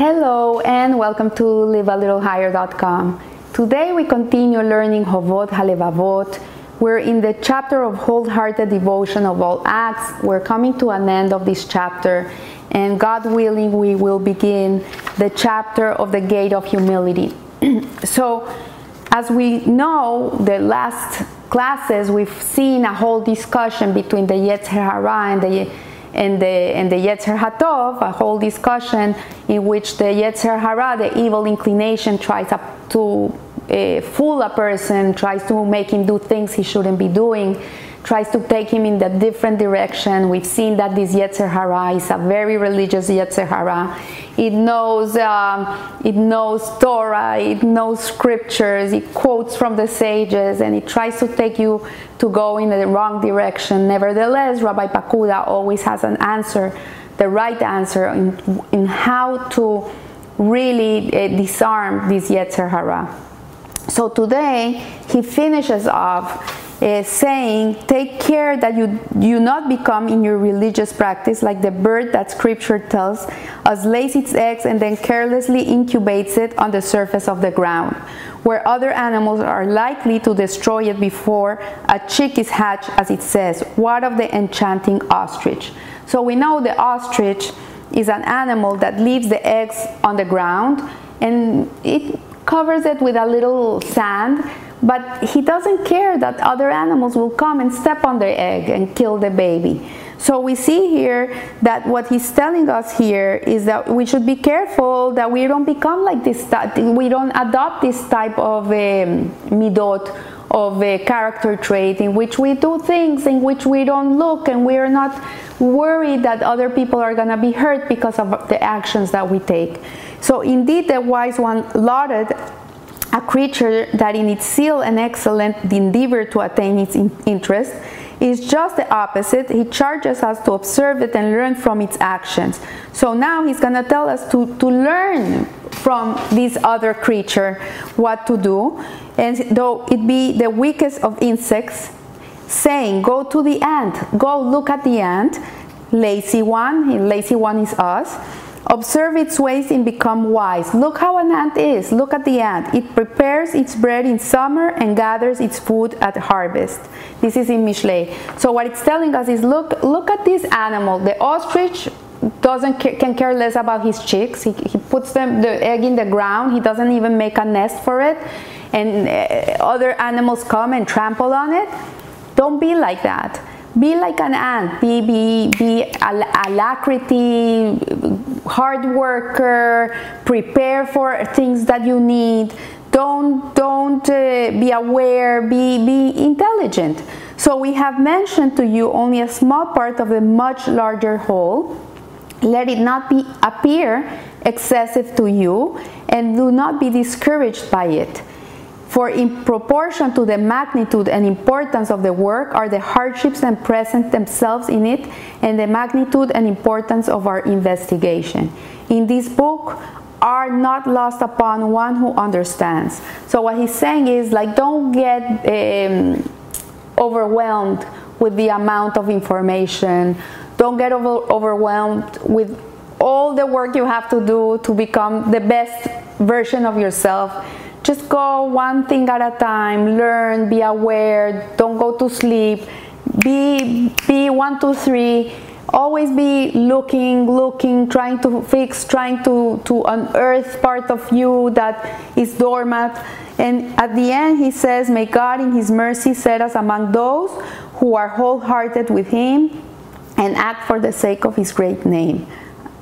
Hello and welcome to LiveAlittleHigher.com. Today we continue learning Hovot Halevavot. We're in the chapter of wholehearted devotion of all acts. We're coming to an end of this chapter, and God willing we will begin the chapter of the gate of humility. So as we know, the last classes we've seen a whole discussion between the Yetzer Hara and the Yetzer Hatov, a whole discussion in which the Yetzer Hara, the evil inclination, tries to fool a person, tries to make him do things he shouldn't be doing, tries to take him in a different direction. We've seen that this Yetzer Hara is a very religious Yetzer Hara. It knows Torah, it knows scriptures, it quotes from the sages, and it tries to take you to go in the wrong direction. Nevertheless, Rabbi Pakuda always has an answer, the right answer, in how to really disarm this Yetzer Hara. So today, he finishes off saying, take care that you do not become in your religious practice like the bird that scripture tells us lays its eggs and then carelessly incubates it on the surface of the ground, where other animals are likely to destroy it before a chick is hatched, as it says. What of the enchanting ostrich? So we know the ostrich is an animal that leaves the eggs on the ground, and it covers it with a little sand, but he doesn't care that other animals will come and step on the egg and kill the baby. So we see here that what he's telling us here is that we should be careful that we don't become like this, we don't adopt this type of midot, of a character trait, in which we do things in which we don't look, and we are not worried that other people are going to be hurt because of the actions that we take. So indeed the wise one lauded a creature that in its zeal and excellent endeavor to attain its interest is just the opposite. He charges us to observe it and learn from its actions. So now he's going to tell us to learn from this other creature what to do, and though it be the weakest of insects, saying, go to the ant, go look at the ant, lazy one is us. Observe its ways and become wise. Look how an ant is. Look at the ant. It prepares its bread in summer and gathers its food at harvest. This is in Mishlei. So what it's telling us is, look at this animal. The ostrich can care less about his chicks. He puts the egg in the ground. He doesn't even make a nest for it. And other animals come and trample on it. Don't be like that. Be like an ant. Be alacrity, hard worker, prepare for things that you need. Don't be aware, be intelligent. So we have mentioned to you only a small part of a much larger whole. Let it not be appear excessive to you, and do not be discouraged by it. For in proportion to the magnitude and importance of the work are the hardships that present themselves in it, and the magnitude and importance of our investigation. In this book are not lost upon one who understands. So what he's saying is, like, don't get overwhelmed with the amount of information. Don't get overwhelmed with all the work you have to do to become the best version of yourself. Just go one thing at a time, learn, be aware, don't go to sleep, be 1, 2, 3, always be looking, trying to fix, trying to unearth part of you that is dormant. And at the end he says, may God in his mercy set us among those who are wholehearted with him and act for the sake of his great name.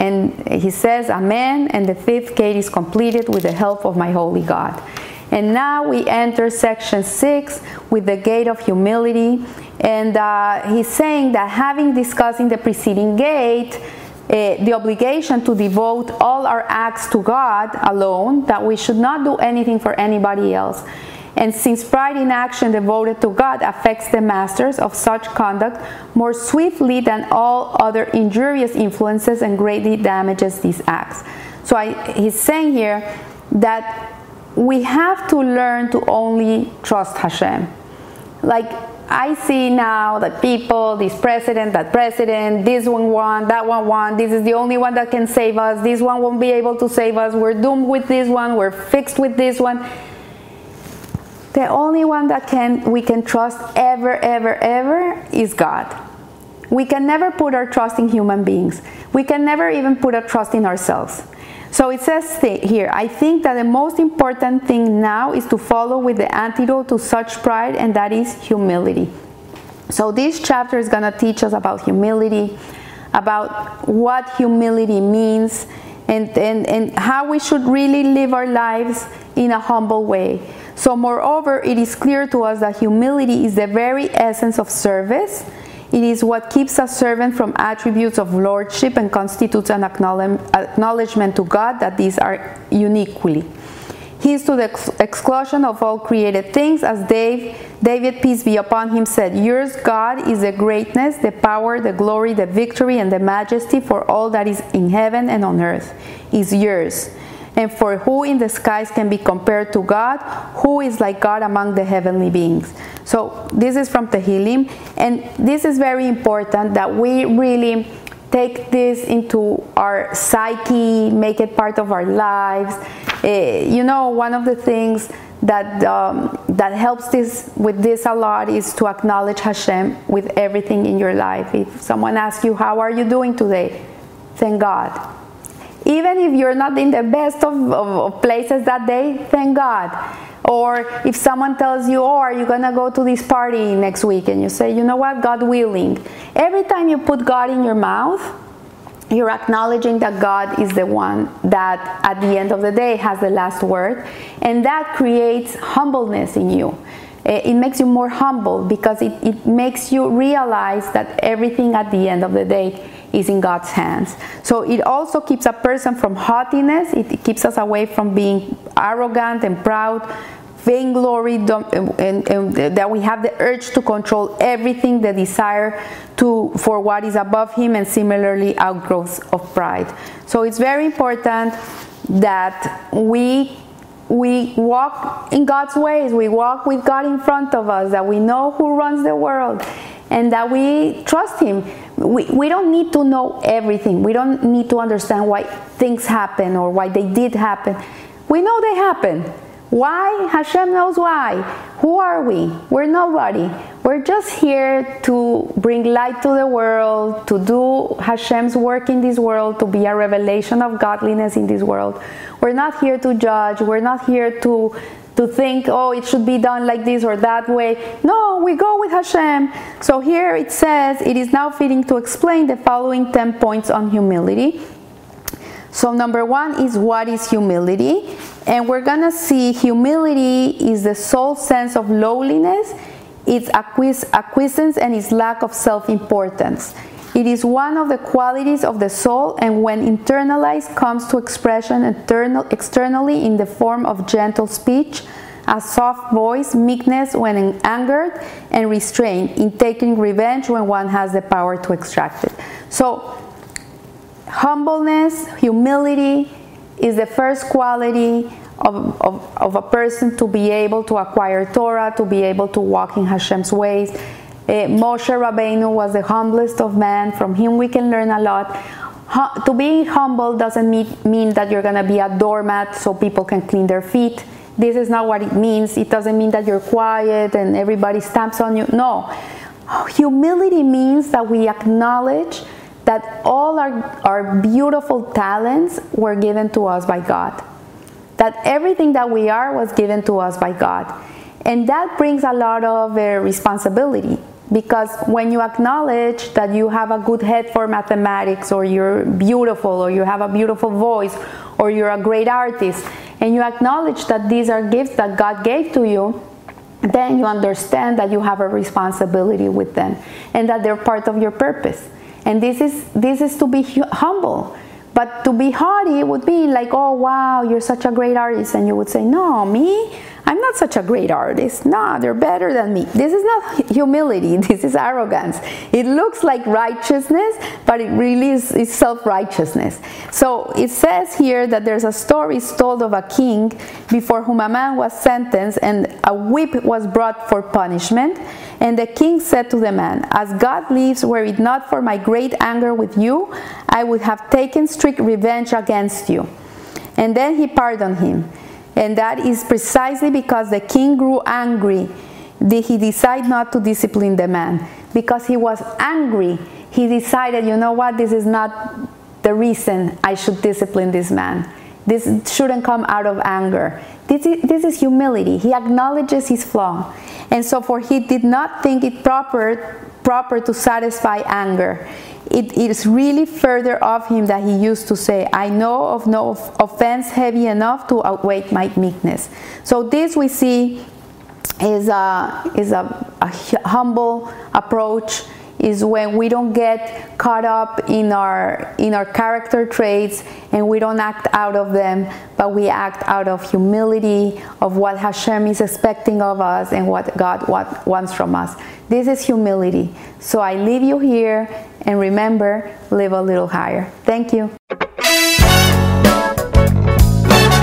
And he says, amen, and the fifth gate is completed with the help of my holy God. And now we enter section 6 with the gate of humility. And he's saying that having discussed in the preceding gate the obligation to devote all our acts to God alone, that we should not do anything for anybody else. And since pride in action devoted to God affects the masters of such conduct more swiftly than all other injurious influences and greatly damages these acts. So he's saying here that we have to learn to only trust Hashem. Like, I see now that people, this president, that president, this one won, that one won, this is the only one that can save us, this one won't be able to save us, we're doomed with this one, we're fixed with this one. The only one that we can trust ever is God. We can never put our trust in human beings. We can never even put our trust in ourselves. So it says here, I think that the most important thing now is to follow with the antidote to such pride, and that is humility. So this chapter is going to teach us about humility, about what humility means, and how we should really live our lives in a humble way. So moreover, it is clear to us that humility is the very essence of service. It is what keeps a servant from attributes of lordship and constitutes an acknowledgement to God that these are uniquely His, to the exclusion of all created things. As David, peace be upon him, said, yours, God, is the greatness, the power, the glory, the victory, and the majesty, for all that is in heaven and on earth is yours. And for who in the skies can be compared to God? Who is like God among the heavenly beings? So this is from Tehillim, and this is very important that we really take this into our psyche, make it part of our lives. You know, one of the things that helps with this a lot is to acknowledge Hashem with everything in your life. If someone asks you, how are you doing today? Thank God. Even if you're not in the best of places that day, thank God. Or if someone tells you, oh, are you going to go to this party next week? And you say, you know what, God willing. Every time you put God in your mouth, you're acknowledging that God is the one that at the end of the day has the last word. And that creates humbleness in you. It makes you more humble because it makes you realize that everything at the end of the day is in God's hands. So it also keeps a person from haughtiness. It keeps us away from being arrogant and proud, vainglory, and that we have the urge to control everything, the desire for what is above him, and similarly outgrowths of pride. So it's very important that we walk in God's ways, we walk with God in front of us, that we know who runs the world, and that we trust him. We don't need to know everything. We don't need to understand why things happen or why they did happen. We know they happen. Why? Hashem knows why. Who are we? We're nobody. We're just here to bring light to the world, to do Hashem's work in this world, to be a revelation of godliness in this world. We're not here to judge. We're not here to think, oh, it should be done like this or that way. No, we go with Hashem. So here it says, it is now fitting to explain the following 10 points on humility. So number one is, what is humility? And we're going to see humility is the sole sense of lowliness, its acquiescence, and its lack of self-importance. It is one of the qualities of the soul, and when internalized comes to expression externally in the form of gentle speech, a soft voice, meekness when angered, and restraint in taking revenge when one has the power to extract it. So humbleness, humility is the first quality of a person to be able to acquire Torah, to be able to walk in Hashem's ways. Moshe Rabbeinu was the humblest of men. From him we can learn a lot. To be humble doesn't mean that you're going to be a doormat so people can clean their feet. This is not what it means. It doesn't mean that you're quiet and everybody stamps on you. No. Humility means that we acknowledge that all our beautiful talents were given to us by God. That everything that we are was given to us by God. And that brings a lot of responsibility, because when you acknowledge that you have a good head for mathematics, or you're beautiful, or you have a beautiful voice, or you're a great artist, and you acknowledge that these are gifts that God gave to you, then you understand that you have a responsibility with them and that they're part of your purpose. And this is to be humble. But to be haughty would be like, oh wow, you're such a great artist, and you would say, no, me? I'm not such a great artist. No, they're better than me. This is not humility. This is arrogance. It looks like righteousness, but it really is self-righteousness. So it says here that there's a story told of a king before whom a man was sentenced, and a whip was brought for punishment. And the king said to the man, "As God lives, were it not for my great anger with you, I would have taken strict revenge against you." And then he pardoned him. And that is precisely because the king grew angry that he decided not to discipline the man. Because he was angry, he decided, you know what, this is not the reason I should discipline this man. This shouldn't come out of anger. This is humility. He acknowledges his flaw. And so for he did not think it proper to satisfy anger. It is really further of him that he used to say, "I know of no offense heavy enough to outweigh my meekness." So this we see is a humble approach, is when we don't get caught up in our character traits and we don't act out of them, but we act out of humility, of what Hashem is expecting of us and what God wants from us. This is humility. So I leave you here, and remember, live a little higher. Thank you.